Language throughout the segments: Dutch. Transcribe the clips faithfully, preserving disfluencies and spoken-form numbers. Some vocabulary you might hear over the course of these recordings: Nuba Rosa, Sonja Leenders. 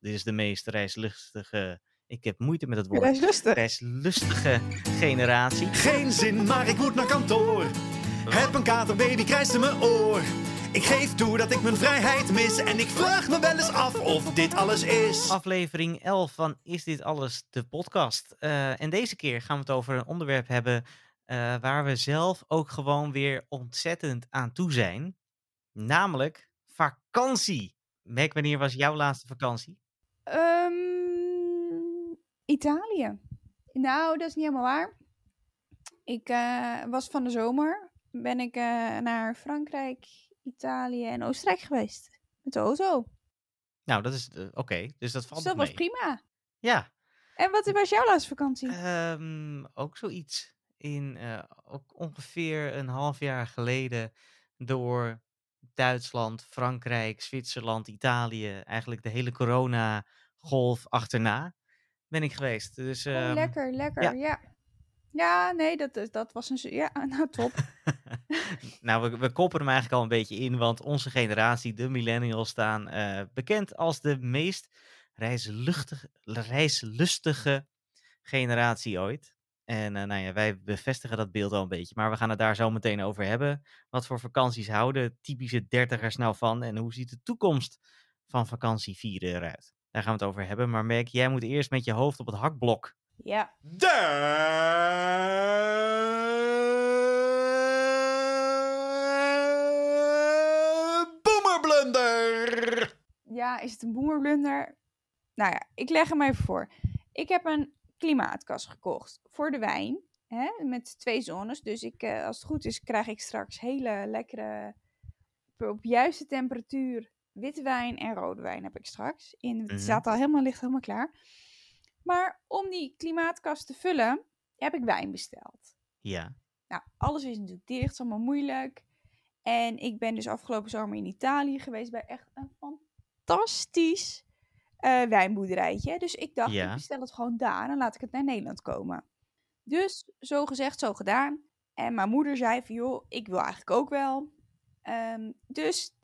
Dit is de meest reislustige... Ik heb moeite met het woord. Reislustig. Reislustige generatie. Geen zin, maar ik moet naar kantoor. Heb een katerbaby, krijst in mijn oor. Ik geef toe dat ik mijn vrijheid mis. En ik vraag me wel eens af of dit alles is. Aflevering elf van Is Dit Alles? De podcast. Uh, en deze keer gaan we het over een onderwerp hebben... Uh, waar we zelf ook gewoon weer ontzettend aan toe zijn. Namelijk vakantie. Meg, wanneer was jouw laatste vakantie? Um, Italië. Nou, dat is niet helemaal waar. Ik uh, was van de zomer. Ben ik uh, naar Frankrijk, Italië en Oostenrijk geweest. Met de auto. Nou, dat is uh, oké. Okay. Dus dat valt dus dat mee. Dat was prima. Ja. En wat was jouw laatste vakantie? Um, ook zoiets. In uh, ook ongeveer een half jaar geleden door Duitsland, Frankrijk, Zwitserland, Italië, eigenlijk de hele corona-golf achterna ben ik geweest. Dus, um, oh, lekker, lekker, ja. Ja, ja nee, dat, dat was een... Ja, nou, top. nou, we, we koppen hem eigenlijk al een beetje in, want onze generatie, de millennials, staan uh, bekend als de meest reislustige generatie ooit. En uh, nou ja, wij bevestigen dat beeld al een beetje. Maar we gaan het daar zo meteen over hebben. Wat voor vakanties houden typische dertigers nou van? En hoe ziet de toekomst van vakantievieren eruit? Daar gaan we het over hebben. Maar Meg, jij moet eerst met je hoofd op het hakblok. Ja. De boomerblunder! Ja, is het een boomerblunder? Nou ja, ik leg hem even voor. Ik heb een... klimaatkas gekocht voor de wijn, hè, met twee zones. Dus ik, uh, als het goed is, krijg ik straks hele lekkere, op juiste temperatuur, witte wijn en rode wijn heb ik straks. In, het staat al helemaal licht, helemaal klaar. Maar om die klimaatkas te vullen, heb ik wijn besteld. Ja. Nou, alles is natuurlijk dicht, is allemaal moeilijk. En ik ben dus afgelopen zomer in Italië geweest bij echt een fantastisch... Uh, wijnboerderijtje. Dus ik dacht, ja. Ik bestel het gewoon daar en laat ik het naar Nederland komen. Dus zo gezegd, zo gedaan. En mijn moeder zei van, joh, ik wil eigenlijk ook wel. Um, dus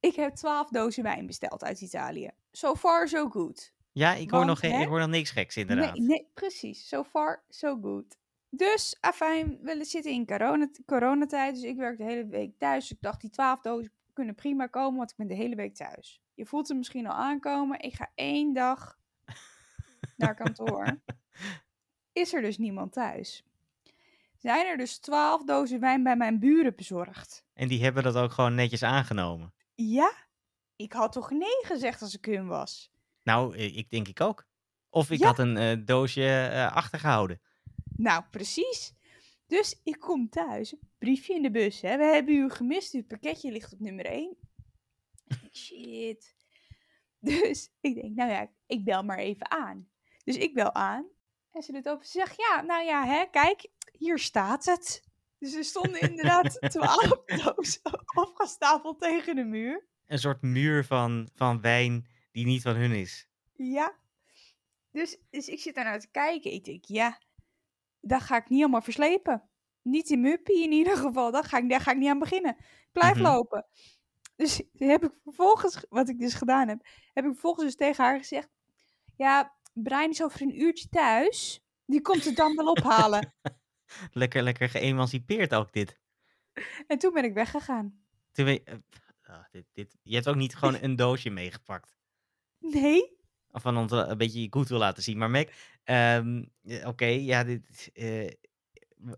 ik heb twaalf dozen wijn besteld uit Italië. So far, so good. Ja, ik hoor, Want, nog, hè, ik hoor nog niks geks inderdaad. Nee, nee, precies. So far, so good. Dus, afijn, we zitten in corona, coronatijd. Dus ik werk de hele week thuis. Dus ik dacht, die twaalf dozen kunnen prima komen, want ik ben de hele week thuis. Je voelt hem misschien al aankomen. Ik ga één dag naar kantoor. Is er dus niemand thuis. Zijn er dus twaalf dozen wijn bij mijn buren bezorgd. En die hebben dat ook gewoon netjes aangenomen? Ja, ik had toch nee gezegd als ik hun was. Nou, ik denk ik ook. Of ik ja. had een uh, doosje uh, achtergehouden. Nou, precies. Dus ik kom thuis. Briefje in de bus. Hè. We hebben u gemist. Uw pakketje ligt op nummer één. Shit. Dus ik denk, nou ja, ik bel maar even aan. Dus ik bel aan. En ze doet open. Ze zegt, ja, nou ja, hè, kijk, hier staat het. Dus er stonden inderdaad twaalf dozen afgestapeld tegen de muur. Een soort muur van, van wijn die niet van hun is. Ja. Dus, dus ik zit daarnaar te kijken. Ik denk, ja, dat ga ik niet allemaal verslepen. Niet in muppie in ieder geval. Daar ga ik, daar ga ik niet aan beginnen. Ik blijf mm-hmm. lopen. Dus heb ik vervolgens, wat ik dus gedaan heb, heb ik vervolgens dus tegen haar gezegd, ja, Brian is over een uurtje thuis, die komt het dan wel ophalen. lekker, lekker geëmancipeerd ook dit. En toen ben ik weggegaan. Toen ben je, oh, dit, dit, je hebt ook niet gewoon een doosje meegepakt? Nee. Of van ons een beetje je goed wil laten zien. Maar Mac, um, oké, okay, ja, dit, uh,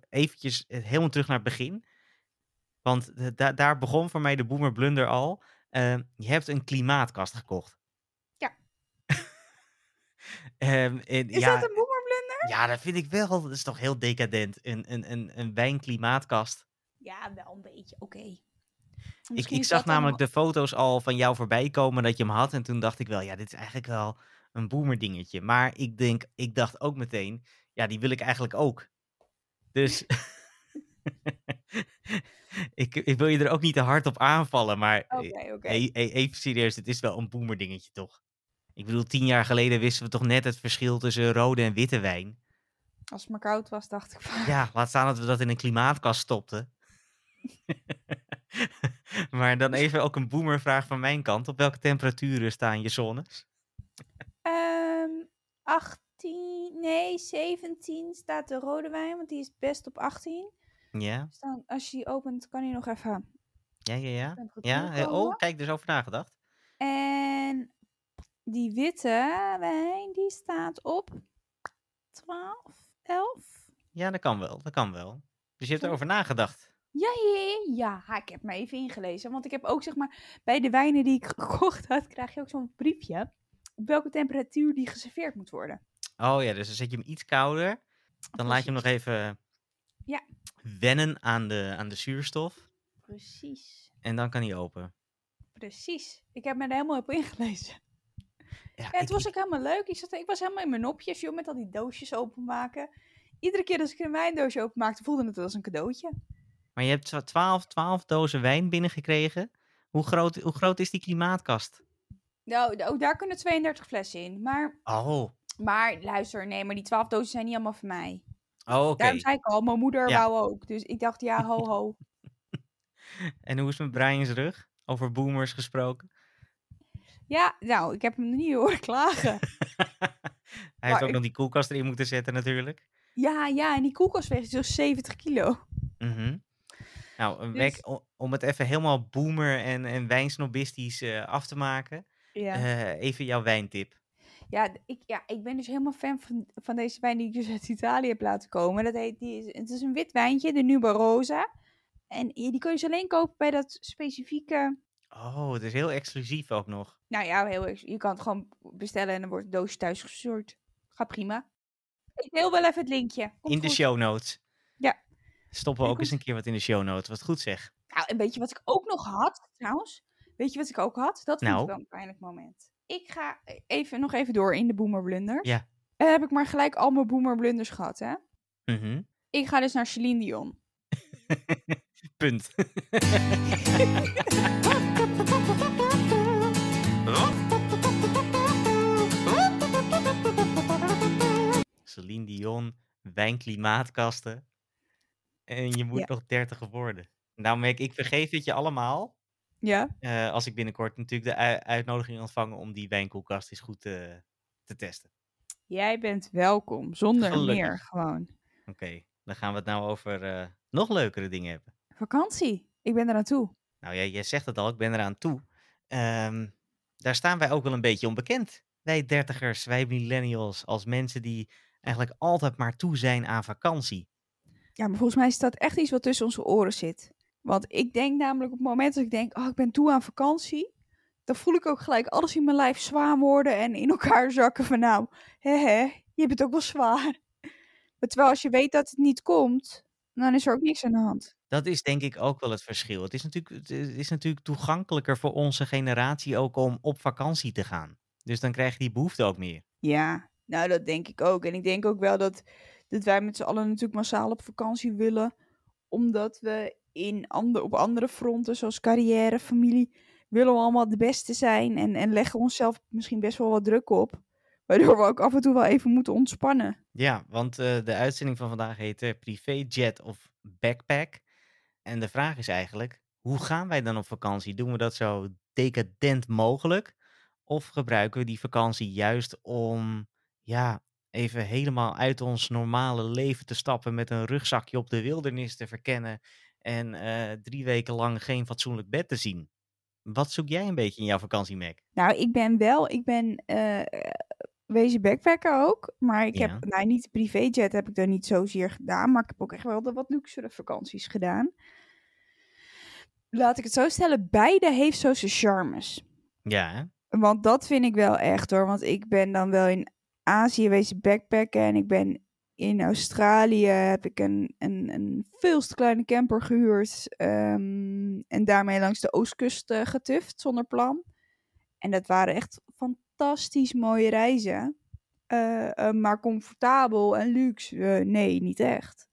eventjes helemaal terug naar het begin. Want da- daar begon voor mij de boomerblunder al. Uh, je hebt een klimaatkast gekocht. Ja. um, en, is ja, dat een boomerblunder? Ja, dat vind ik wel. Dat is toch heel decadent. Een, een, een, een wijnklimaatkast. Ja, wel een beetje. Oké. Okay. Ik, ik zag namelijk een... de foto's al van jou voorbij komen dat je hem had. En toen dacht ik wel, ja, dit is eigenlijk wel een boomerdingetje. Maar ik, denk, ik dacht ook meteen, ja, die wil ik eigenlijk ook. Dus... ik, ik wil je er ook niet te hard op aanvallen, maar okay, okay. E, e, even serieus, het is wel een boomerdingetje toch? Ik bedoel, tien jaar geleden wisten we toch net het verschil tussen rode en witte wijn. Als het maar koud was, dacht ik van... Ja, laat staan dat we dat in een klimaatkast stopten. maar dan even ook een boomervraag van mijn kant. Op welke temperaturen staan je zones? Um, achttien, nee, zeventien staat de rode wijn, want die is best op achttien. Ja. Dus dan, als je die opent, kan hij nog even... Ja, ja, ja. ja. Oh, kijk, dus over nagedacht. En die witte wijn, die staat op twaalf, elf. Ja, dat kan wel, dat kan wel. Dus je hebt erover nagedacht. Ja, ja, ja, ik heb me even ingelezen. Want ik heb ook, zeg maar, bij de wijnen die ik gekocht had, krijg je ook zo'n briefje op welke temperatuur die geserveerd moet worden. Oh ja, dus dan zet je hem iets kouder. Dan laat je hem nog even ja. wennen aan de, aan de zuurstof. Precies. En dan kan hij open. Precies. Ik heb me er helemaal op ingelezen. Ja, ja, het ik, was ook helemaal leuk. Ik, zat, ik was helemaal in mijn nopjes, joh, met al die doosjes openmaken. Iedere keer als ik een wijndoosje openmaakte, voelde het als een cadeautje. Maar je hebt twaalf dozen wijn binnengekregen. Hoe groot, hoe groot is die klimaatkast? Nou, oh, daar kunnen tweeëndertig flessen in. Maar, oh. maar luister, nee, maar die twaalf dozen zijn niet allemaal van mij. Oh, oké. Okay. Daarom zei ik al, mijn moeder ja. wou ook. Dus ik dacht, ja, ho, ho. En hoe is het met Brian's rug? Over boomers gesproken. Ja, nou, ik heb hem niet horen klagen. Hij maar heeft ook ik... nog die koelkast erin moeten zetten natuurlijk. Ja, ja, en die koelkast weegt zo'n zeventig kilo. Mm-hmm. Nou, dus... om het even helemaal boomer en, en wijnsnobistisch uh, af te maken. Ja. Uh, even jouw wijntip. Ja ik, ja, ik ben dus helemaal fan van, van deze wijn die ik dus uit Italië heb laten komen. Dat heet, die is, het is een wit wijntje, de Nuba Rosa. En die kun je dus alleen kopen bij dat specifieke... Oh, het is heel exclusief ook nog. Nou ja, heel ex- je kan het gewoon bestellen en dan wordt het doosje thuis gestuurd. Gaat prima. Ik deel wel even het linkje. Komt in goed. De show notes. Ja. Stoppen we ook komt... eens een keer wat in de show notes. Wat goed zeg. Nou, en weet je wat ik ook nog had, trouwens? Weet je wat ik ook had? Dat vond nou. ik wel een pijnlijk moment. Ik ga even, nog even door in de boomerblunders. Ja. En heb ik maar gelijk al mijn boomerblunders gehad, hè? Mm-hmm. Ik ga dus naar Celine Dion. Punt. Celine Dion, wijnklimaatkasten. En je moet ja. nog dertig worden. Nou, Mac, ik vergeef het je allemaal. Ja. Uh, als ik binnenkort natuurlijk de u- uitnodiging ontvang om die wijnkoelkast eens goed uh, te testen. Jij bent welkom, zonder Gelukkig. meer gewoon. Oké, okay, dan gaan we het nou over uh, nog leukere dingen hebben. Vakantie, ik ben eraan toe. Nou ja, jij zegt het al, ik ben eraan toe. Um, daar staan wij ook wel een beetje onbekend. Wij dertigers, wij millennials, als mensen die eigenlijk altijd maar toe zijn aan vakantie. Ja, maar volgens mij is dat echt iets wat tussen onze oren zit. Want ik denk namelijk op het moment dat ik denk, oh, ik ben toe aan vakantie. Dan voel ik ook gelijk alles in mijn lijf zwaar worden en in elkaar zakken van nou, hè hè, je bent ook wel zwaar. Maar terwijl als je weet dat het niet komt, dan is er ook niks aan de hand. Dat is denk ik ook wel het verschil. Het is natuurlijk, het is natuurlijk toegankelijker voor onze generatie ook om op vakantie te gaan. Dus dan krijg je die behoefte ook meer. Ja, nou dat denk ik ook. En ik denk ook wel dat, dat wij met z'n allen natuurlijk massaal op vakantie willen. Omdat we in ander, op andere fronten, zoals carrière, familie, willen we allemaal de beste zijn. En, en leggen onszelf misschien best wel wat druk op. Waardoor we ook af en toe wel even moeten ontspannen. Ja, want uh, de uitzending van vandaag heet uh, privéjet of backpack. En de vraag is eigenlijk, hoe gaan wij dan op vakantie? Doen we dat zo decadent mogelijk? Of gebruiken we die vakantie juist om ja, even helemaal uit ons normale leven te stappen, met een rugzakje op de wildernis te verkennen en uh, drie weken lang geen fatsoenlijk bed te zien? Wat zoek jij een beetje in jouw vakantie, Mac? Nou, ik ben wel, ik ben uh, wezen backpacker ook, maar ik ja. heb, nou niet privéjet heb ik daar niet zozeer gedaan, maar ik heb ook echt wel de wat luxere vakanties gedaan. Laat ik het zo stellen, beide heeft zo zijn charmes. Ja, hè? Want dat vind ik wel echt hoor, want ik ben dan wel in Azië wezen backpacken en ik ben in Australië heb ik een, een, een veel te kleine camper gehuurd um, en daarmee langs de oostkust uh, getuft zonder plan. En dat waren echt fantastisch mooie reizen, uh, uh, maar comfortabel en luxe, uh, nee, niet echt.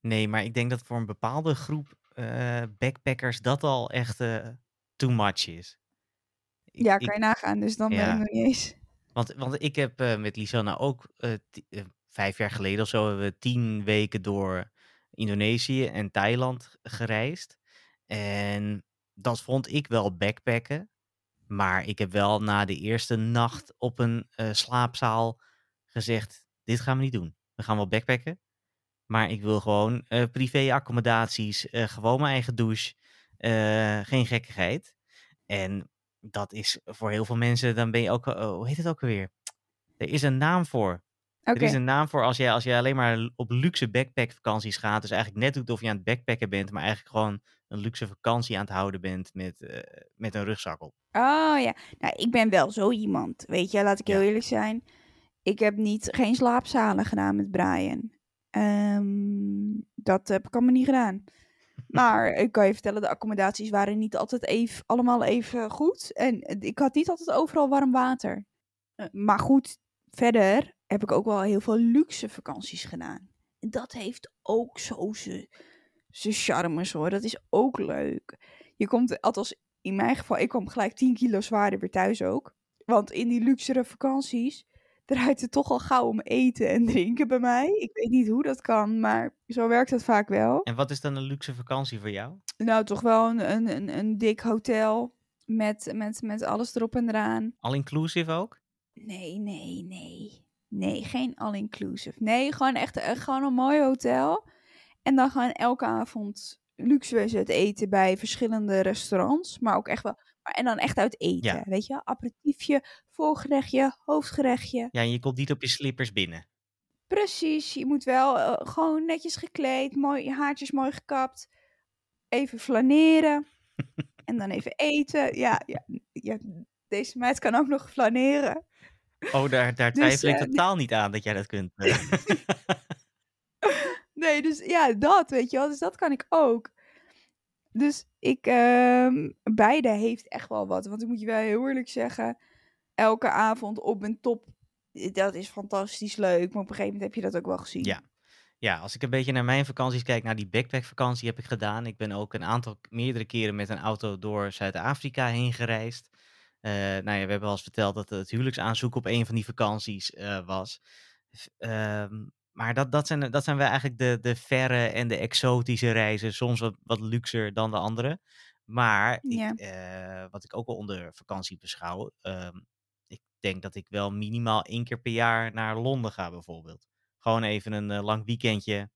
Nee, maar ik denk dat voor een bepaalde groep uh, backpackers dat al echt uh, too much is. Ik, ja, kan je ik, nagaan, dus dan ja. ben ik nog niet eens. Want, want ik heb uh, met Lisanne ook uh, t- uh, vijf jaar geleden of zo hebben we tien weken door Indonesië en Thailand gereisd. En dat vond ik wel backpacken. Maar ik heb wel na de eerste nacht op een uh, slaapzaal gezegd, dit gaan we niet doen. We gaan wel backpacken. Maar ik wil gewoon uh, privé accommodaties, uh, gewoon mijn eigen douche, uh, geen gekkigheid. En dat is voor heel veel mensen, dan ben je ook, oh, hoe heet het ook alweer? Er is een naam voor. Okay. Er is een naam voor als jij, als jij alleen maar op luxe backpackvakanties gaat. Dus eigenlijk net doet of je aan het backpacken bent, maar eigenlijk gewoon een luxe vakantie aan het houden bent met, uh, met een rugzak op. Oh ja, nou ik ben wel zo iemand, weet je, laat ik heel ja. eerlijk zijn. Ik heb niet, geen slaapzalen gedaan met Brian. Um, dat heb ik allemaal niet gedaan. Maar ik kan je vertellen, de accommodaties waren niet altijd even, allemaal even goed. En ik had niet altijd overal warm water. Maar goed, verder heb ik ook wel heel veel luxe vakanties gedaan. En dat heeft ook zo zijn charmes hoor. Dat is ook leuk. Je komt, althans in mijn geval, ik kwam gelijk tien kilo zwaarder weer thuis ook. Want in die luxere vakanties draait het toch al gauw om eten en drinken bij mij. Ik weet niet hoe dat kan, maar zo werkt dat vaak wel. En wat is dan een luxe vakantie voor jou? Nou, toch wel een, een, een, een dik hotel met, met, met alles erop en eraan. All-inclusive ook? Nee, nee, nee. Nee, geen all-inclusive. Nee, gewoon echt gewoon een mooi hotel. En dan gewoon elke avond luxueus uit eten bij verschillende restaurants. Maar ook echt wel... En dan echt uit eten, ja. weet je? Aperitiefje, voorgerechtje, hoofdgerechtje. Ja, en je komt niet op je slippers binnen. Precies, je moet wel uh, gewoon netjes gekleed, mooi, je haartjes mooi gekapt. Even flaneren. En dan even eten. Ja, ja, ja, deze meid kan ook nog flaneren. Oh, daar, daar dus, twijfel ik uh, totaal niet aan dat jij dat kunt. Nee, dus ja, dat, weet je wel. Dus dat kan ik ook. Dus ik, uh, beide heeft echt wel wat. Want ik moet je wel heel eerlijk zeggen, elke avond op mijn top, dat is fantastisch leuk. Maar op een gegeven moment heb je dat ook wel gezien. Ja, ja, als ik een beetje naar mijn vakanties kijk, naar die backpackvakantie heb ik gedaan. Ik ben ook een aantal, meerdere keren met een auto door Zuid-Afrika heen gereisd. Uh, nou ja, we hebben al eens verteld dat het huwelijksaanzoek op een van die vakanties uh, was. Uh, Maar dat, dat zijn, dat zijn wel eigenlijk de, de verre en de exotische reizen. Soms wat, wat luxer dan de andere. Maar ja. ik, uh, wat ik ook wel onder vakantie beschouw. Uh, ik denk dat ik wel minimaal één keer per jaar naar Londen ga bijvoorbeeld. Gewoon even een uh, lang weekendje.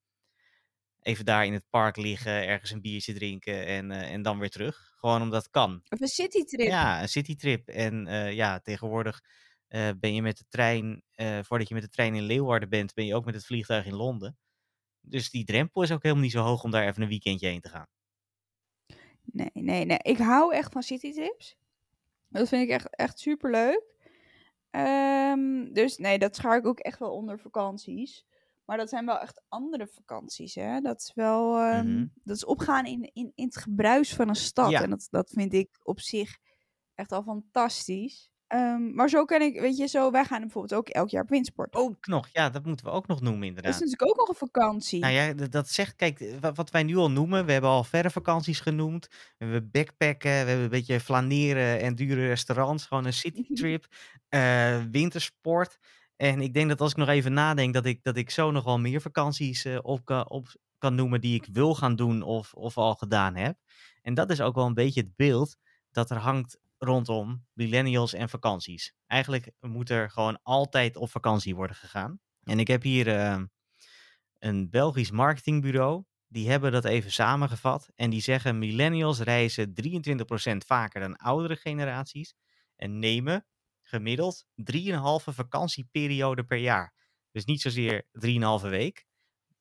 Even daar in het park liggen. Ergens een biertje drinken en, uh, en dan weer terug. Gewoon omdat het kan. Of een citytrip. Ja, een citytrip. En uh, ja, tegenwoordig... Uh, ben je met de trein, uh, voordat je met de trein in Leeuwarden bent, ben je ook met het vliegtuig in Londen. Dus die drempel is ook helemaal niet zo hoog om daar even een weekendje heen te gaan. Nee, nee, nee. Ik hou echt van citytrips. Dat vind ik echt, echt superleuk. Um, dus nee, dat schaar ik ook echt wel onder vakanties. Maar dat zijn wel echt andere vakanties, hè. Dat is wel um, mm-hmm. dat is opgaan in, in, in het gebruis van een stad. Ja. En dat, dat vind ik op zich echt al fantastisch. Um, maar zo kan ik, weet je, zo, wij gaan bijvoorbeeld ook elk jaar op windsporten. Ook nog, ja, dat moeten we ook nog noemen inderdaad. Dat is natuurlijk ook nog een vakantie. Nou ja, dat zegt, kijk, wat wij nu al noemen, we hebben al verre vakanties genoemd. We hebben backpacken, we hebben een beetje flaneren en dure restaurants, gewoon een citytrip, uh, wintersport. En ik denk dat als ik nog even nadenk, dat ik, dat ik zo nog wel meer vakanties uh, op, op kan noemen die ik wil gaan doen of, of al gedaan heb. En dat is ook wel een beetje het beeld dat er hangt rondom millennials en vakanties. Eigenlijk moet er gewoon altijd op vakantie worden gegaan. En ik heb hier uh, een Belgisch marketingbureau. Die hebben dat even samengevat. En die zeggen millennials reizen drieëntwintig procent vaker dan oudere generaties. En nemen gemiddeld drieënhalve vakantieperiode per jaar. Dus niet zozeer drieënhalve week.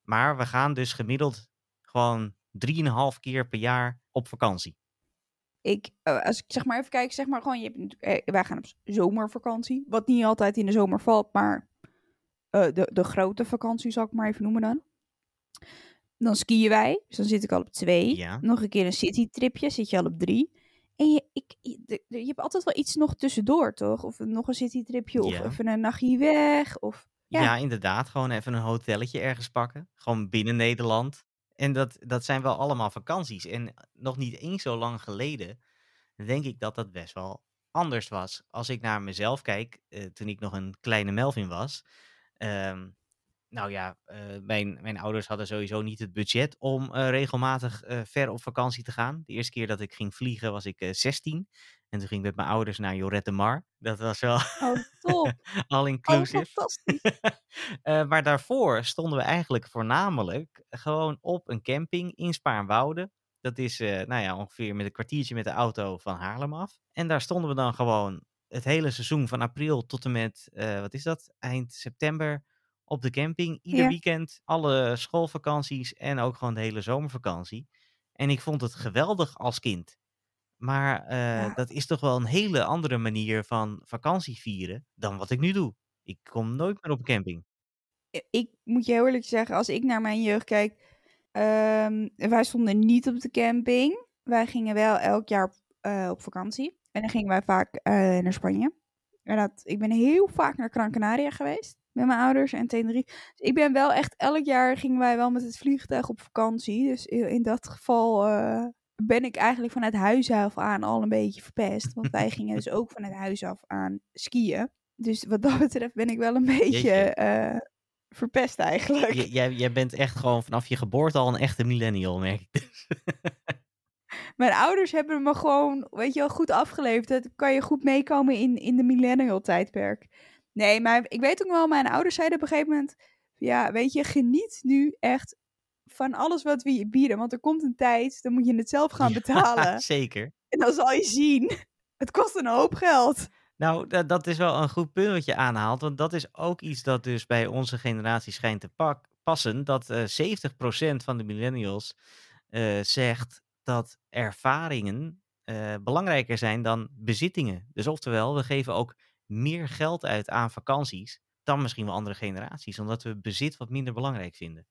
Maar we gaan dus gemiddeld gewoon drieënhalve keer per jaar op vakantie. Ik, als ik zeg maar even kijk, zeg maar gewoon, je hebt, wij gaan op zomervakantie, wat niet altijd in de zomer valt, maar uh, de, de grote vakantie zal ik maar even noemen dan. Dan skiën wij, dus dan zit ik al op twee. Ja. Nog een keer een citytripje, zit je al op drie. En je, ik, je, je hebt altijd wel iets nog tussendoor, toch? Of nog een citytripje, of ja. even een nachtje weg. Of, ja. ja, inderdaad, gewoon even een hotelletje ergens pakken, gewoon binnen Nederland. En dat, dat zijn wel allemaal vakanties. En nog niet eens zo lang geleden denk ik dat dat best wel anders was. Als ik naar mezelf kijk, uh, toen ik nog een kleine Melvin was. Um, Nou ja, uh, mijn, mijn ouders hadden sowieso niet het budget om uh, regelmatig uh, ver op vakantie te gaan. De eerste keer dat ik ging vliegen was ik uh, zestien. En toen ging ik met mijn ouders naar Lloret de Mar. Dat was wel oh, top. all inclusive. Oh, fantastisch. uh, maar daarvoor stonden we eigenlijk voornamelijk gewoon op een camping in Spaarnwoude. Dat is uh, nou ja, ongeveer met een kwartiertje met de auto van Haarlem af. En daar stonden we dan gewoon het hele seizoen van april tot en met, uh, wat is dat, eind september op de camping. Ieder ja. weekend, alle schoolvakanties en ook gewoon de hele zomervakantie. En ik vond het geweldig als kind. Maar uh, ja. dat is toch wel een hele andere manier van vakantie vieren dan wat ik nu doe. Ik kom nooit meer op camping. Ik moet je heel eerlijk zeggen, als ik naar mijn jeugd kijk, um, wij stonden niet op de camping. Wij gingen wel elk jaar uh, op vakantie. En dan gingen wij vaak uh, naar Spanje. En dat, ik ben heel vaak naar Gran Canaria geweest met mijn ouders en Tenerife. Dus ik ben wel echt, elk jaar gingen wij wel met het vliegtuig op vakantie. Dus in dat geval uh, ben ik eigenlijk vanuit huis af aan al een beetje verpest. Want wij gingen dus ook vanuit huis af aan skiën. Dus wat dat betreft ben ik wel een beetje uh, verpest eigenlijk. J- jij, jij bent echt gewoon vanaf je geboorte al een echte millennial, merk ik dus. Mijn ouders hebben me gewoon, weet je wel, goed afgeleverd. Dat kan je goed meekomen in, in de millennial tijdperk. Nee, maar ik weet ook wel, mijn ouders zeiden op een gegeven moment, ja, weet je, geniet nu echt van alles wat we je bieden. Want er komt een tijd, dan moet je het zelf gaan betalen. Ja, zeker. En dan zal je zien, het kost een hoop geld. Nou, d- dat is wel een goed punt wat je aanhaalt. Want dat is ook iets dat dus bij onze generatie schijnt te pak- passen. Dat uh, zeventig procent van de millennials uh, zegt dat ervaringen uh, belangrijker zijn dan bezittingen. Dus oftewel, we geven ook meer geld uit aan vakanties dan misschien wel andere generaties, omdat we bezit wat minder belangrijk vinden.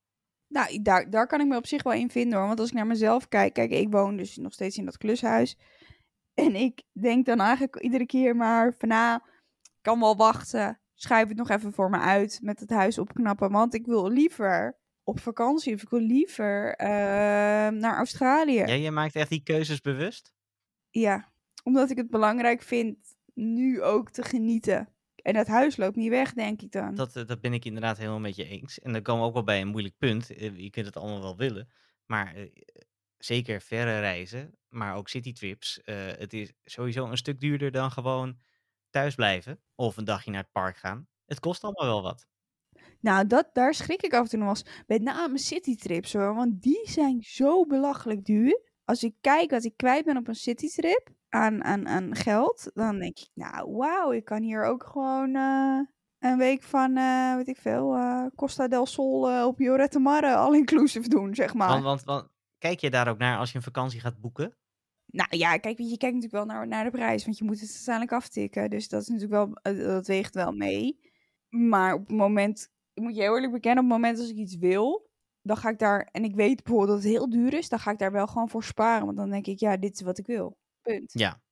Nou, daar, daar kan ik me op zich wel in vinden hoor. Want als ik naar mezelf kijk, kijk, ik woon dus nog steeds in dat klushuis. En ik denk dan eigenlijk iedere keer maar van nou, ik kan wel wachten. Schrijf het nog even voor me uit met het huis opknappen. Want ik wil liever op vakantie of ik wil liever uh, naar Australië. Ja, je maakt echt die keuzes bewust? Ja, omdat ik het belangrijk vind nu ook te genieten. En dat huis loopt niet weg, denk ik dan. Dat, dat ben ik inderdaad helemaal met je eens. En dan komen we ook wel bij een moeilijk punt. Je kunt het allemaal wel willen. Maar uh, zeker verre reizen, maar ook citytrips. Uh, het is sowieso een stuk duurder dan gewoon thuis blijven. Of een dagje naar het park gaan. Het kost allemaal wel wat. Nou, dat, daar schrik ik af en toe nog eens. Met name citytrips hoor. Want die zijn zo belachelijk duur. Als ik kijk wat ik kwijt ben op een citytrip aan, aan, aan geld, dan denk ik, nou wauw, ik kan hier ook gewoon uh, een week van, uh, weet ik veel, uh, Costa del Sol uh, op Lloret de Mar all inclusive doen, zeg maar. Want, want, want kijk je daar ook naar als je een vakantie gaat boeken? Nou ja, kijk, je kijkt natuurlijk wel naar, naar de prijs, want je moet het uiteindelijk aftikken. Dus dat is natuurlijk wel, dat weegt wel mee. Maar op het moment, ik moet je heel eerlijk bekennen, op het moment als ik iets wil, dan ga ik daar, en ik weet bijvoorbeeld dat het heel duur is, dan ga ik daar wel gewoon voor sparen. Want dan denk ik, ja, dit is wat ik wil. Punt. Ja.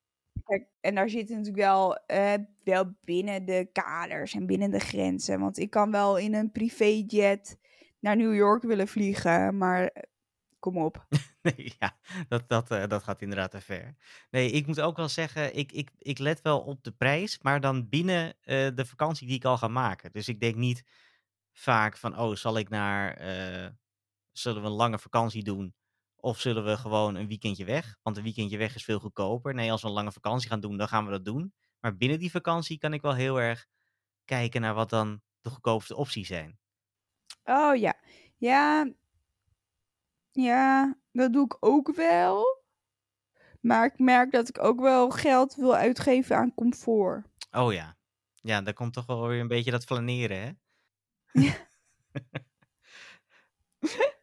Kijk, en daar zit natuurlijk wel, uh, wel binnen de kaders en binnen de grenzen. Want ik kan wel in een privéjet naar New York willen vliegen, maar uh, kom op. Nee, ja, dat, dat, uh, dat gaat inderdaad te ver. Nee, ik moet ook wel zeggen, ik, ik, ik let wel op de prijs, maar dan binnen uh, de vakantie die ik al ga maken. Dus ik denk niet vaak van, oh, zal ik naar, uh, zullen we een lange vakantie doen? Of zullen we gewoon een weekendje weg? Want een weekendje weg is veel goedkoper. Nee, als we een lange vakantie gaan doen, dan gaan we dat doen. Maar binnen die vakantie kan ik wel heel erg kijken naar wat dan de goedkoopste opties zijn. Oh ja. Ja. Ja, dat doe ik ook wel. Maar ik merk dat ik ook wel geld wil uitgeven aan comfort. Oh ja. Ja, daar komt toch wel weer een beetje dat flaneren, hè? Ja.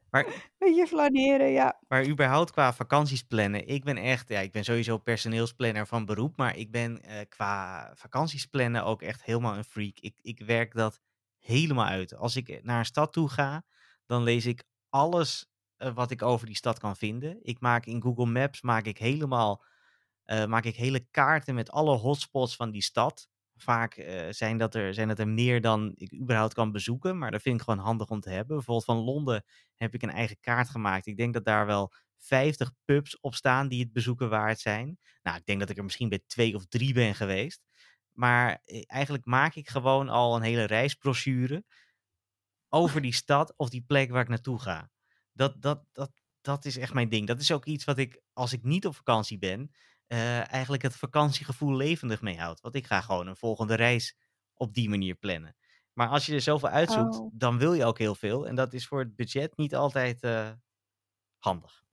Maar, beetje flaneren, ja. Maar überhaupt qua vakanties plannen, ik ben echt, ja, ik ben sowieso personeelsplanner van beroep, maar ik ben uh, qua vakanties plannen ook echt helemaal een freak. Ik, ik werk dat helemaal uit. Als ik naar een stad toe ga, dan lees ik alles uh, wat ik over die stad kan vinden. Ik maak in Google Maps, maak ik helemaal, uh, maak ik hele kaarten met alle hotspots van die stad. Vaak uh, zijn, dat er, zijn dat er meer dan ik überhaupt kan bezoeken. Maar dat vind ik gewoon handig om te hebben. Bijvoorbeeld van Londen heb ik een eigen kaart gemaakt. Ik denk dat daar wel vijftig pubs op staan die het bezoeken waard zijn. Nou, ik denk dat ik er misschien bij twee of drie ben geweest. Maar eigenlijk maak ik gewoon al een hele reisbrochure. over die stad of die plek waar ik naartoe ga. Dat, dat, dat, dat is echt mijn ding. Dat is ook iets wat ik, als ik niet op vakantie ben, uh, eigenlijk het vakantiegevoel levendig mee houd. Want ik ga gewoon een volgende reis op die manier plannen. Maar als je er zoveel uitzoekt, oh. dan wil je ook heel veel. En dat is voor het budget niet altijd uh, handig.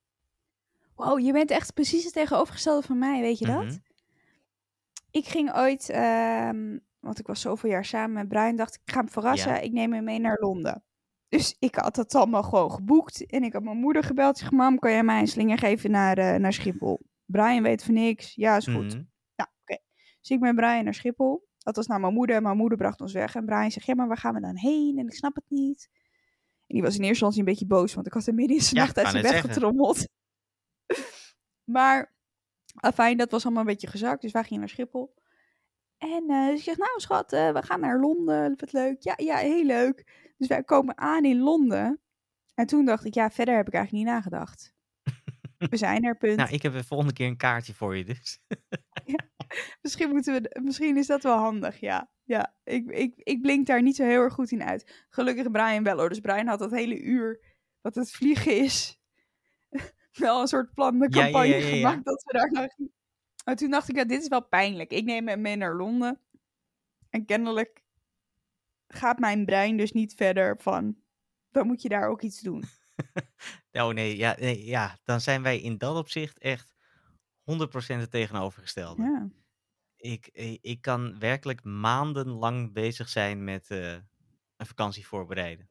Wow, je bent echt precies het tegenovergestelde van mij, weet je dat? Mm-hmm. Ik ging ooit, uh, want ik was zoveel jaar samen met Bruin, dacht ik, ik ga hem verrassen, ja. ik neem hem mee naar Londen. Dus ik had dat allemaal gewoon geboekt. En ik had mijn moeder gebeld. Zeg, mam, kan jij mij een slinger geven naar, uh, naar Schiphol? Brian weet van niks. Ja, is goed. Mm-hmm. Nou, oké. Okay. Dus ik ben Brian naar Schiphol. Dat was naar mijn moeder. Mijn moeder bracht ons weg. En Brian zegt, ja, maar waar gaan we dan heen? En ik snap het niet. En die was in eerste instantie een beetje boos. Want ik had hem midden in de nacht ja, uit zijn bed zeggen. getrommeld. Maar, afijn, dat was allemaal een beetje gezakt. Dus wij gingen naar Schiphol. En uh, dus ik zeg, nou schat, uh, we gaan naar Londen. Wat leuk. Ja, ja, heel leuk. Dus wij komen aan in Londen. En toen dacht ik, ja, verder heb ik eigenlijk niet nagedacht. We zijn er, punt. Nou, ik heb de volgende keer een kaartje voor je, dus. ja, misschien, moeten we, misschien is dat wel handig, ja. ja ik, ik, ik blink daar niet zo heel erg goed in uit. Gelukkig Brian wel, hoor. Dus Brian had dat hele uur dat het vliegen is. wel een soort plannencampagne ja, ja, ja, ja, ja. gemaakt dat we daar nog... Maar toen dacht ik, ja, dit is wel pijnlijk. Ik neem hem mee naar Londen. En kennelijk... gaat mijn brein dus niet verder van... dan moet je daar ook iets doen. nou nee ja, nee, ja, dan zijn wij in dat opzicht echt... honderd procent het tegenovergestelde. Ja. Ik, ik kan werkelijk maandenlang bezig zijn met uh, een vakantie voorbereiden.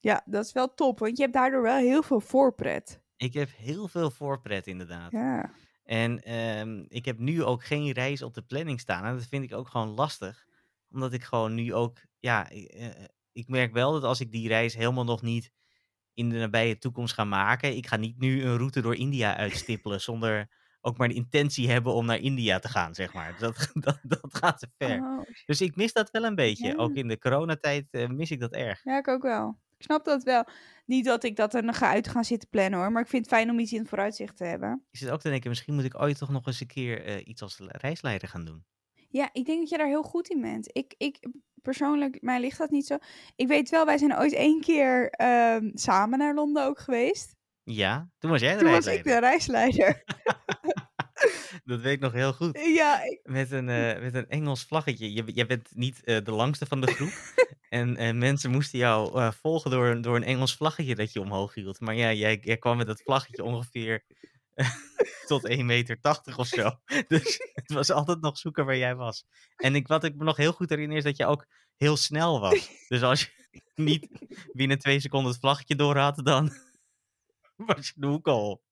Ja, dat is wel top, want je hebt daardoor wel heel veel voorpret. Ik heb heel veel voorpret, inderdaad. Ja. En um, ik heb nu ook geen reis op de planning staan. En dat vind ik ook gewoon lastig. Omdat ik gewoon nu ook... Ja, ik merk wel dat als ik die reis helemaal nog niet in de nabije toekomst ga maken... Ik ga niet nu een route door India uitstippelen zonder ook maar de intentie hebben om naar India te gaan, zeg maar. Dat, dat, dat gaat te ver. Oh. Dus ik mis dat wel een beetje. Ja. Ook in de coronatijd uh, mis ik dat erg. Ja, ik ook wel. Ik snap dat wel. Niet dat ik dat er nog uit ga zitten plannen, hoor. Maar ik vind het fijn om iets in het vooruitzicht te hebben. Ik zit ook te denken, misschien moet ik ooit toch nog eens een keer uh, iets als reisleider gaan doen. Ja, ik denk dat je daar heel goed in bent. Ik, ik persoonlijk, mij ligt dat niet zo. Ik weet wel, wij zijn ooit één keer um, samen naar Londen ook geweest. Ja, toen was jij de toen reisleider. Toen was ik de reisleider. dat weet ik nog heel goed. Ja, ik... met, een, uh, met een Engels vlaggetje. Je, je bent niet uh, de langste van de groep. en uh, mensen moesten jou uh, volgen door, door een Engels vlaggetje dat je omhoog hield. Maar ja, jij, jij kwam met dat vlaggetje ongeveer... tot één meter tachtig of zo. Dus het was altijd nog zoeken waar jij was. En ik, wat ik me nog heel goed herinner is dat je ook heel snel was. Dus als je niet binnen twee seconden het vlaggetje door had, dan was je de hoek al.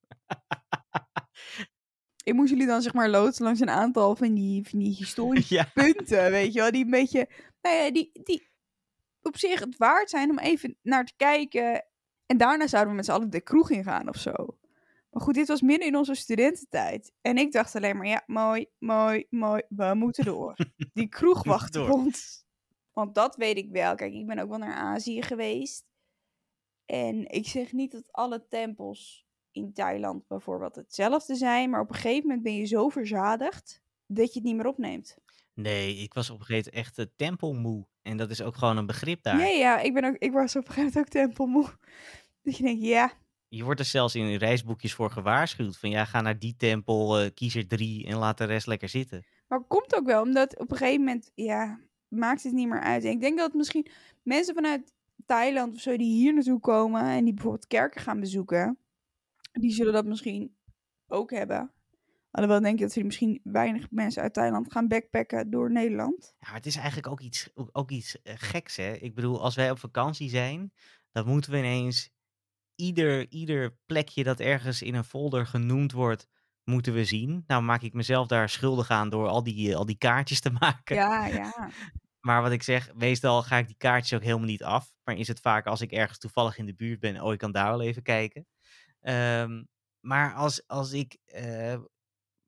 Ik moest jullie dan zeg maar loodsen langs een aantal van die, van die historische ja. punten, weet je wel. Die een beetje, nou ja, die, die op zich het waard zijn om even naar te kijken. En daarna zouden we met z'n allen de kroeg ingaan of zo. Maar goed, dit was midden in onze studententijd. En ik dacht alleen maar, ja, mooi, mooi, mooi, we moeten door. Die kroeg wacht op ons. Want dat weet ik wel. Kijk, ik ben ook wel naar Azië geweest. En ik zeg niet dat alle tempels in Thailand bijvoorbeeld hetzelfde zijn. Maar op een gegeven moment ben je zo verzadigd dat je het niet meer opneemt. Nee, ik was op een gegeven moment echt uh, tempelmoe. En dat is ook gewoon een begrip daar. Nee, ja, ik, ben ook, ik was op een gegeven moment ook tempelmoe. Dat je denkt, ja... Je wordt er zelfs in reisboekjes voor gewaarschuwd. Van ja, ga naar die tempel, uh, kies er drie en laat de rest lekker zitten. Maar het komt ook wel, omdat op een gegeven moment, ja, maakt het niet meer uit. En ik denk dat misschien mensen vanuit Thailand of zo die hier naartoe komen en die bijvoorbeeld kerken gaan bezoeken, die zullen dat misschien ook hebben. Alhoewel denk ik dat er misschien weinig mensen uit Thailand gaan backpacken door Nederland. Ja, maar het is eigenlijk ook iets, ook iets uh, geks, hè. Ik bedoel, als wij op vakantie zijn, dan moeten we ineens... Ieder, ieder plekje dat ergens in een folder genoemd wordt, moeten we zien. Nou maak ik mezelf daar schuldig aan door al die, al die kaartjes te maken. Ja, ja. Maar wat ik zeg, meestal ga ik die kaartjes ook helemaal niet af. Maar is het vaak als ik ergens toevallig in de buurt ben, oh, ik kan daar wel even kijken. Um, maar als, als ik uh,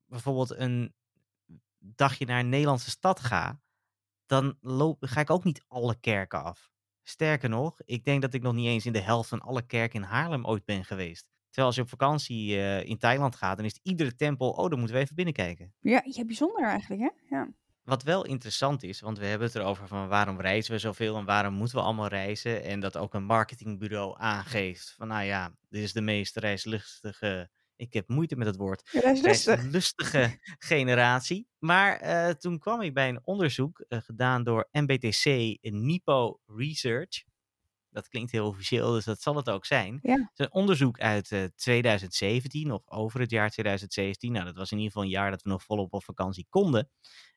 bijvoorbeeld een dagje naar een Nederlandse stad ga, dan loop, ga ik ook niet alle kerken af. Sterker nog, ik denk dat ik nog niet eens in de helft van alle kerken in Haarlem ooit ben geweest. Terwijl als je op vakantie uh, in Thailand gaat, dan is het iedere tempel, oh, dan moeten we even binnenkijken. Ja, ja, bijzonder eigenlijk, hè? Ja. Wat wel interessant is, want we hebben het erover van waarom reizen we zoveel en waarom moeten we allemaal reizen. En dat ook een marketingbureau aangeeft van nou ja, dit is de meest reislustige, ik heb moeite met het woord, reislustige, reislustige generatie. Maar uh, toen kwam ik bij een onderzoek uh, gedaan door N B T C Nipo Research. Dat klinkt heel officieel, dus dat zal het ook zijn. Ja. Het is een onderzoek uit uh, twintig zeventien of over het jaar twintig zeventien. Nou, dat was in ieder geval een jaar dat we nog volop op vakantie konden.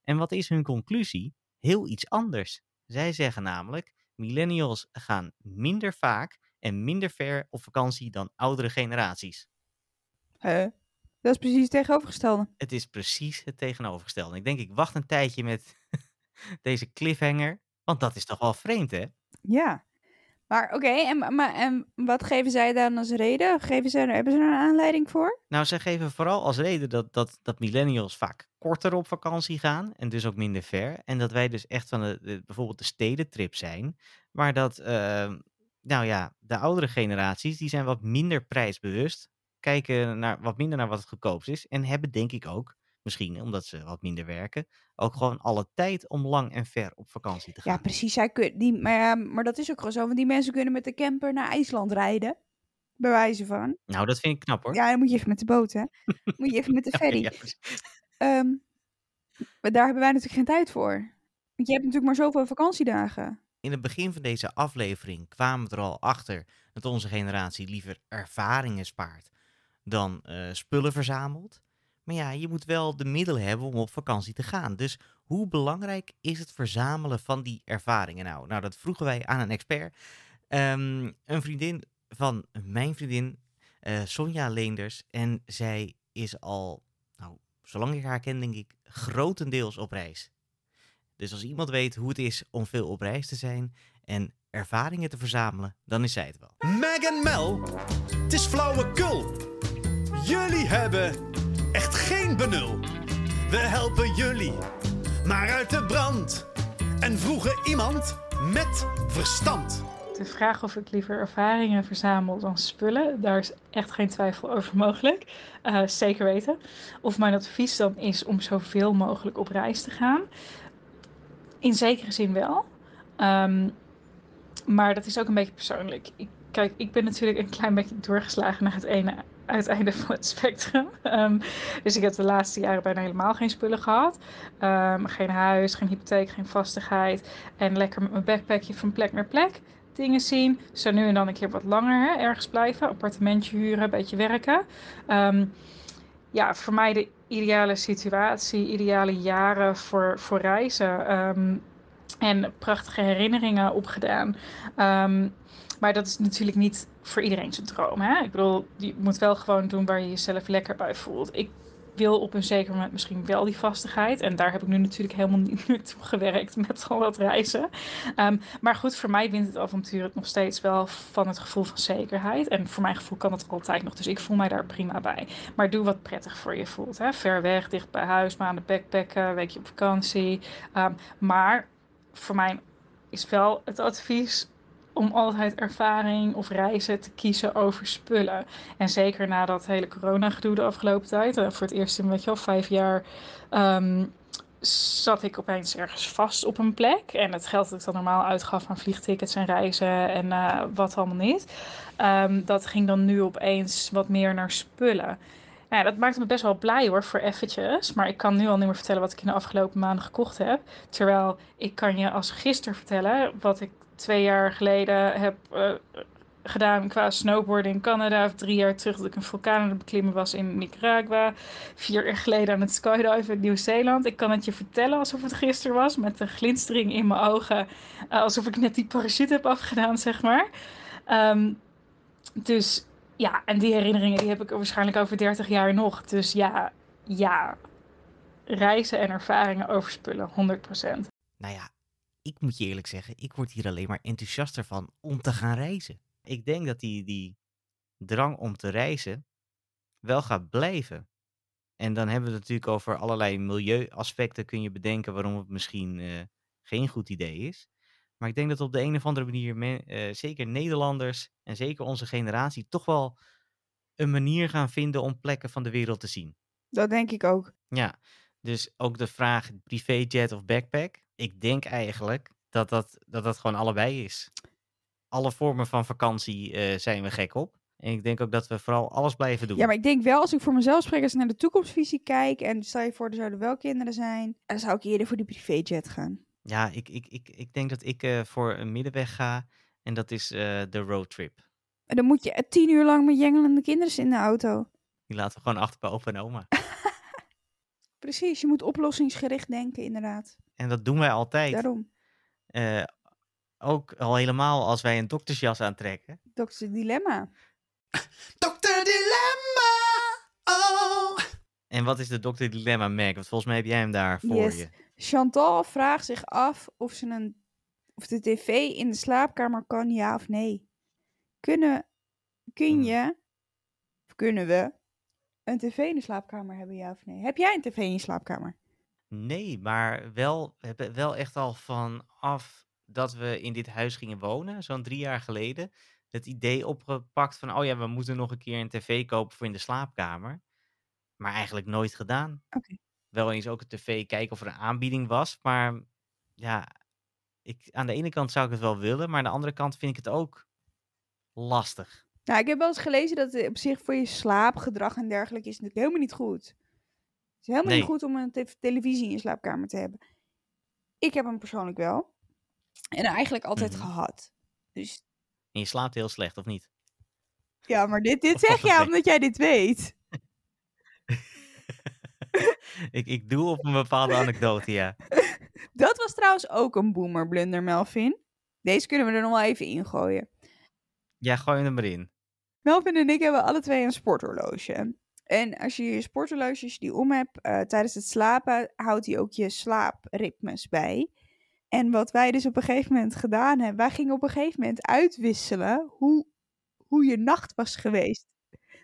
En wat is hun conclusie? Heel iets anders. Zij zeggen namelijk, millennials gaan minder vaak en minder ver op vakantie dan oudere generaties. Uh, dat is precies het tegenovergestelde. Het is precies het tegenovergestelde. Ik denk, ik wacht een tijdje met deze cliffhanger, want dat is toch wel vreemd, hè? Ja. Maar oké, okay, en, en wat geven zij dan als reden? Geven zij, hebben ze er een aanleiding voor? Nou, zij geven vooral als reden dat, dat, dat millennials vaak korter op vakantie gaan en dus ook minder ver. En dat wij dus echt van de, de, bijvoorbeeld de stedentrip zijn. Maar dat, uh, nou ja, de oudere generaties, die zijn wat minder prijsbewust. Kijken naar, wat minder naar wat het goedkoopst is. En hebben denk ik ook, misschien omdat ze wat minder werken, ook gewoon alle tijd om lang en ver op vakantie te gaan. Ja, precies. Zij kun, die, maar, maar dat is ook gewoon zo, want die mensen kunnen met de camper naar IJsland rijden. Bij wijze van. Nou, dat vind ik knap hoor. Ja, dan moet je even met de boot, hè. Moet je even met de ferry. Ja, ja. Um, maar daar hebben wij natuurlijk geen tijd voor. Want je hebt natuurlijk maar zoveel vakantiedagen. In het begin van deze aflevering kwamen we er al achter dat onze generatie liever ervaringen spaart dan uh, spullen verzamelt. Maar ja, je moet wel de middelen hebben om op vakantie te gaan. Dus hoe belangrijk is het verzamelen van die ervaringen? Nou, nou dat vroegen wij aan een expert. Um, een vriendin van mijn vriendin, uh, Sonja Leenders. En zij is al, nou, zolang ik haar ken, denk ik, grotendeels op reis. Dus als iemand weet hoe het is om veel op reis te zijn en ervaringen te verzamelen, dan is zij het wel. Meg en Mel, het is flauwekul. Jullie hebben echt geen benul. We helpen jullie maar uit de brand. En vroegen iemand met verstand. De vraag of ik liever ervaringen verzamel dan spullen, daar is echt geen twijfel over mogelijk. Uh, zeker weten. Of mijn advies dan is om zoveel mogelijk op reis te gaan. In zekere zin wel. Um, maar dat is ook een beetje persoonlijk. Ik, kijk, ik ben natuurlijk een klein beetje doorgeslagen naar het ene uiteinde van het spectrum. Um, dus ik heb de laatste jaren bijna helemaal geen spullen gehad. Um, geen huis, geen hypotheek, geen vastigheid. En lekker met mijn backpackje van plek naar plek. Dingen zien. Zo nu en dan een keer wat langer, hè, ergens blijven. Appartementje huren, een beetje werken. Um, ja, voor mij de ideale situatie, ideale jaren voor, voor reizen. Um, en prachtige herinneringen opgedaan. Um, Maar dat is natuurlijk niet voor iedereen zijn droom. Hè? Ik bedoel, je moet wel gewoon doen waar je jezelf lekker bij voelt. Ik wil op een zeker moment misschien wel die vastigheid. En daar heb ik nu natuurlijk helemaal niet naartoe gewerkt met al dat reizen. Um, maar goed, voor mij wint het avontuur het nog steeds wel van het gevoel van zekerheid. En voor mijn gevoel kan dat altijd nog. Dus ik voel mij daar prima bij. Maar doe wat prettig voor je voelt. Hè? Ver weg, dicht bij huis, maanden backpacken, weekje op vakantie. Um, maar voor mij is wel het advies om altijd ervaring of reizen te kiezen over spullen. En zeker na dat hele corona-gedoe de afgelopen tijd. Voor het eerst in, weet je wel, vijf jaar um, zat ik opeens ergens vast op een plek. En het geld dat ik dan normaal uitgaf aan vliegtickets en reizen en uh, wat allemaal niet. Um, dat ging dan nu opeens wat meer naar spullen. Ja, dat maakt me best wel blij hoor, voor eventjes. Maar ik kan nu al niet meer vertellen wat ik in de afgelopen maanden gekocht heb. Terwijl ik kan je als gisteren vertellen wat ik twee jaar geleden heb uh, gedaan qua snowboarden in Canada. Of drie jaar terug dat ik een vulkaan aan het beklimmen was in Nicaragua. Vier jaar geleden aan het skydiven in Nieuw-Zeeland. Ik kan het je vertellen alsof het gisteren was. Met een glinstering in mijn ogen. Uh, alsof ik net die parachute heb afgedaan, zeg maar. Um, dus... Ja, en die herinneringen die heb ik waarschijnlijk over dertig jaar nog. Dus ja, ja, reizen en ervaringen overspullen, honderd procent. Nou ja, ik moet je eerlijk zeggen, ik word hier alleen maar enthousiaster van om te gaan reizen. Ik denk dat die, die drang om te reizen wel gaat blijven. En dan hebben we het natuurlijk over allerlei milieuaspecten. Kun je bedenken waarom het misschien uh, geen goed idee is. Maar ik denk dat op de een of andere manier me, uh, zeker Nederlanders en zeker onze generatie toch wel een manier gaan vinden om plekken van de wereld te zien. Dat denk ik ook. Ja, Dus ook de vraag privéjet of backpack. Ik denk eigenlijk dat dat, dat, dat gewoon allebei is. Alle vormen van vakantie uh, zijn we gek op. En ik denk ook dat we vooral alles blijven doen. Ja, maar ik denk wel, als ik voor mezelf spreek, als ik naar de toekomstvisie kijk... en stel je voor, er zouden wel kinderen zijn... dan zou ik eerder voor die privéjet gaan. Ja, ik, ik, ik, ik denk dat ik uh, voor een middenweg ga. En dat is uh, de roadtrip. En dan moet je tien uur lang met jengelende kinderen in de auto. Die laten we gewoon achter bij opa en oma. Precies, je moet oplossingsgericht denken, inderdaad. En dat doen wij altijd. Daarom. Uh, ook al helemaal als wij een doktersjas aantrekken. Dokter Dilemma. Dokter Dilemma! Oh. En wat is de Dokter Dilemma, Mac? Want volgens mij heb jij hem daar voor yes. je. Chantal vraagt zich af of, ze een, of de tv in de slaapkamer kan, ja of nee. Kunnen, kun je, of kunnen we, een tv in de slaapkamer hebben, ja of nee? Heb jij een tv in je slaapkamer? Nee, maar wel, we hebben wel echt al vanaf dat we in dit huis gingen wonen, zo'n drie jaar geleden, het idee opgepakt van, oh ja, we moeten nog een keer een tv kopen voor in de slaapkamer. Maar eigenlijk nooit gedaan. Okay. Wel eens ook een tv kijken of er een aanbieding was, maar ja, ik, aan de ene kant zou ik het wel willen, maar aan de andere kant vind ik het ook lastig. Nou, ik heb wel eens gelezen dat het op zich voor je slaapgedrag en dergelijke is natuurlijk helemaal niet goed. Het is helemaal nee. niet goed om een te- televisie in je slaapkamer te hebben. Ik heb hem persoonlijk wel. En eigenlijk altijd mm-hmm. gehad. Dus... En je slaapt heel slecht, of niet? Ja, maar dit, dit zeg jij omdat jij dit weet. ik, ik doe op een bepaalde anekdote, ja. Dat was trouwens ook een boomer blunder, Melvin. Deze kunnen we er nog wel even ingooien. Ja, gooi hem er maar in. Melvin en ik hebben alle twee een sporthorloge. En als je je sporthorloge, als je die om hebt, uh, tijdens het slapen, houdt hij ook je slaapritmes bij. En wat wij dus op een gegeven moment gedaan hebben, wij gingen op een gegeven moment uitwisselen hoe, hoe je nacht was geweest.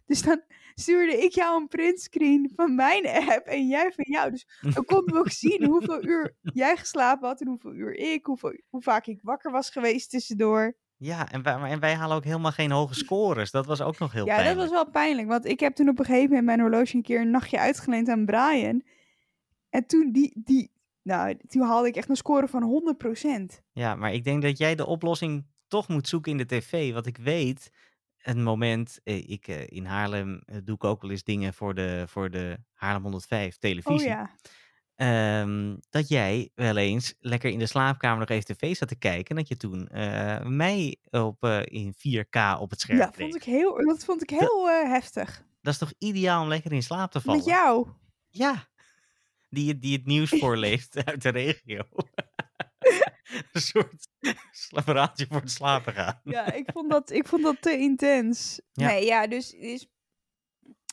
Dus dan stuurde ik jou een printscreen van mijn app en jij van jou. Dus dan konden we ook zien hoeveel uur jij geslapen had en hoeveel uur ik, hoeveel, hoe vaak ik wakker was geweest tussendoor. Ja, en wij, en wij halen ook helemaal geen hoge scores. Dat was ook nog heel ja, pijnlijk. Ja, dat was wel pijnlijk. Want ik heb toen op een gegeven moment mijn horloge een keer een nachtje uitgeleend aan Brian. En toen die, die, nou, toen haalde ik echt een score van honderd procent. Ja, maar ik denk dat jij de oplossing toch moet zoeken in de tv. Want ik weet, een moment, ik in Haarlem doe ik ook wel eens dingen voor de, voor de Haarlem honderdvijf televisie. Oh ja. Um, dat jij wel eens lekker in de slaapkamer nog even tv zat te kijken. En dat je toen uh, mij op, uh, in vier K op het scherm ja, kreeg. Vond ik heel, dat vond ik heel dat, uh, heftig. Dat is toch ideaal om lekker in slaap te vallen? Met jou? Ja, die, die het nieuws voorleest uit de regio. Een soort slaperaadje voor het slapen gaan. Ja, ik vond dat, ik vond dat te intens. Ja. Nee, ja, dus is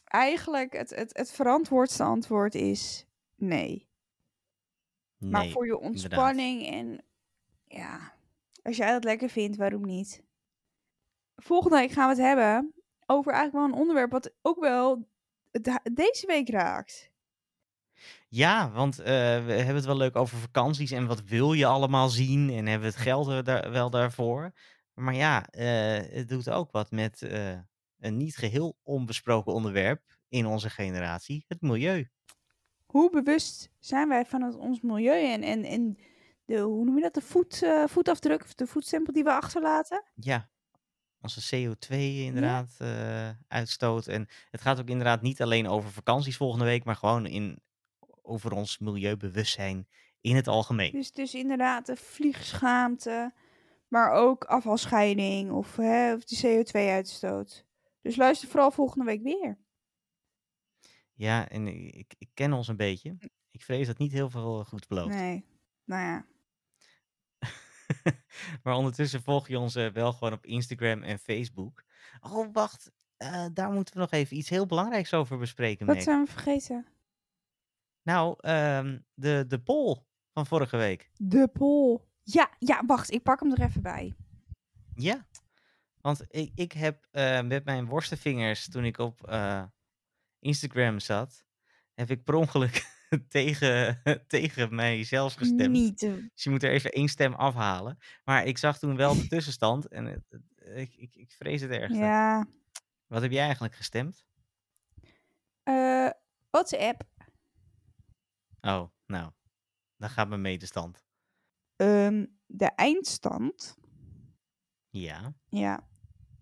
eigenlijk het, het, het verantwoordste antwoord is nee. Nee, maar voor je ontspanning inderdaad. En ja, als jij dat lekker vindt, waarom niet? Volgende week gaan we het hebben over eigenlijk wel een onderwerp wat ook wel deze week raakt. Ja, want uh, we hebben het wel leuk over vakanties en wat wil je allemaal zien en hebben we het geld er daar, wel daarvoor. Maar ja, uh, het doet ook wat met uh, een niet geheel onbesproken onderwerp in onze generatie, het milieu. Hoe bewust zijn wij van het, ons milieu en, en, en de, hoe noem je dat, de voet, uh, voetafdruk of de voetstempel die we achterlaten? Ja, onze C O twee inderdaad ja. uh, uitstoot. En het gaat ook inderdaad niet alleen over vakanties volgende week, maar gewoon in, over ons milieubewustzijn in het algemeen. Dus, dus inderdaad de vliegschaamte, maar ook afvalscheiding of, hè, of de C O twee uitstoot. Dus luister vooral volgende week weer. Ja, en ik, ik ken ons een beetje. Ik vrees dat niet heel veel goed belooft. Nee, nou ja. Maar ondertussen volg je ons uh, wel gewoon op Instagram en Facebook. Oh, wacht. Uh, daar moeten we nog even iets heel belangrijks over bespreken. Wat zijn we vergeten? Nou, uh, de, de poll van vorige week. De poll. Ja, ja, wacht. Ik pak hem er even bij. Ja, want ik, ik heb uh, met mijn worstenvingers toen ik op... Uh, Instagram zat, heb ik per ongeluk tegen, tegen mij zelf gestemd. Niet. Dus je moet er even één stem afhalen. Maar ik zag toen wel de tussenstand en het, ik, ik, ik vrees het ergste. Ja. Wat heb jij eigenlijk gestemd? Uh, WhatsApp. Oh, nou. Dan gaat mijn medestand. Um, de eindstand. Ja. Ja.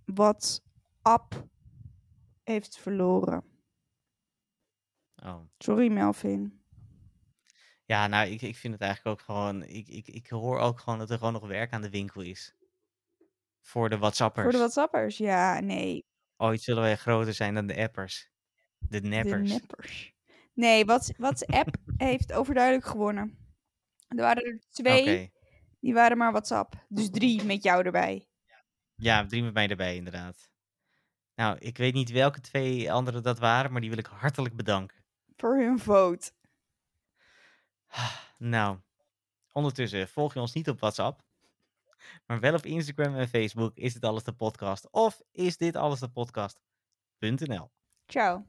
Wat Ab heeft verloren. Oh. Sorry, Melvin. Ja, nou, ik, ik vind het eigenlijk ook gewoon... Ik, ik, ik hoor ook gewoon dat er gewoon nog werk aan de winkel is. Voor de WhatsAppers. Voor de WhatsAppers, ja, nee. Ooit zullen wij groter zijn dan de appers. De neppers. De neppers. Nee, wat, WhatsApp heeft overduidelijk gewonnen. Er waren er twee, okay. Die waren maar WhatsApp. Dus drie met jou erbij. Ja, drie met mij erbij, inderdaad. Nou, ik weet niet welke twee anderen dat waren, maar die wil ik hartelijk bedanken. Voor hun vote. Nou, ondertussen volg je ons niet op WhatsApp, maar wel op Instagram en Facebook. Is dit alles de podcast? Of is dit alles de podcast punt n l? Ciao.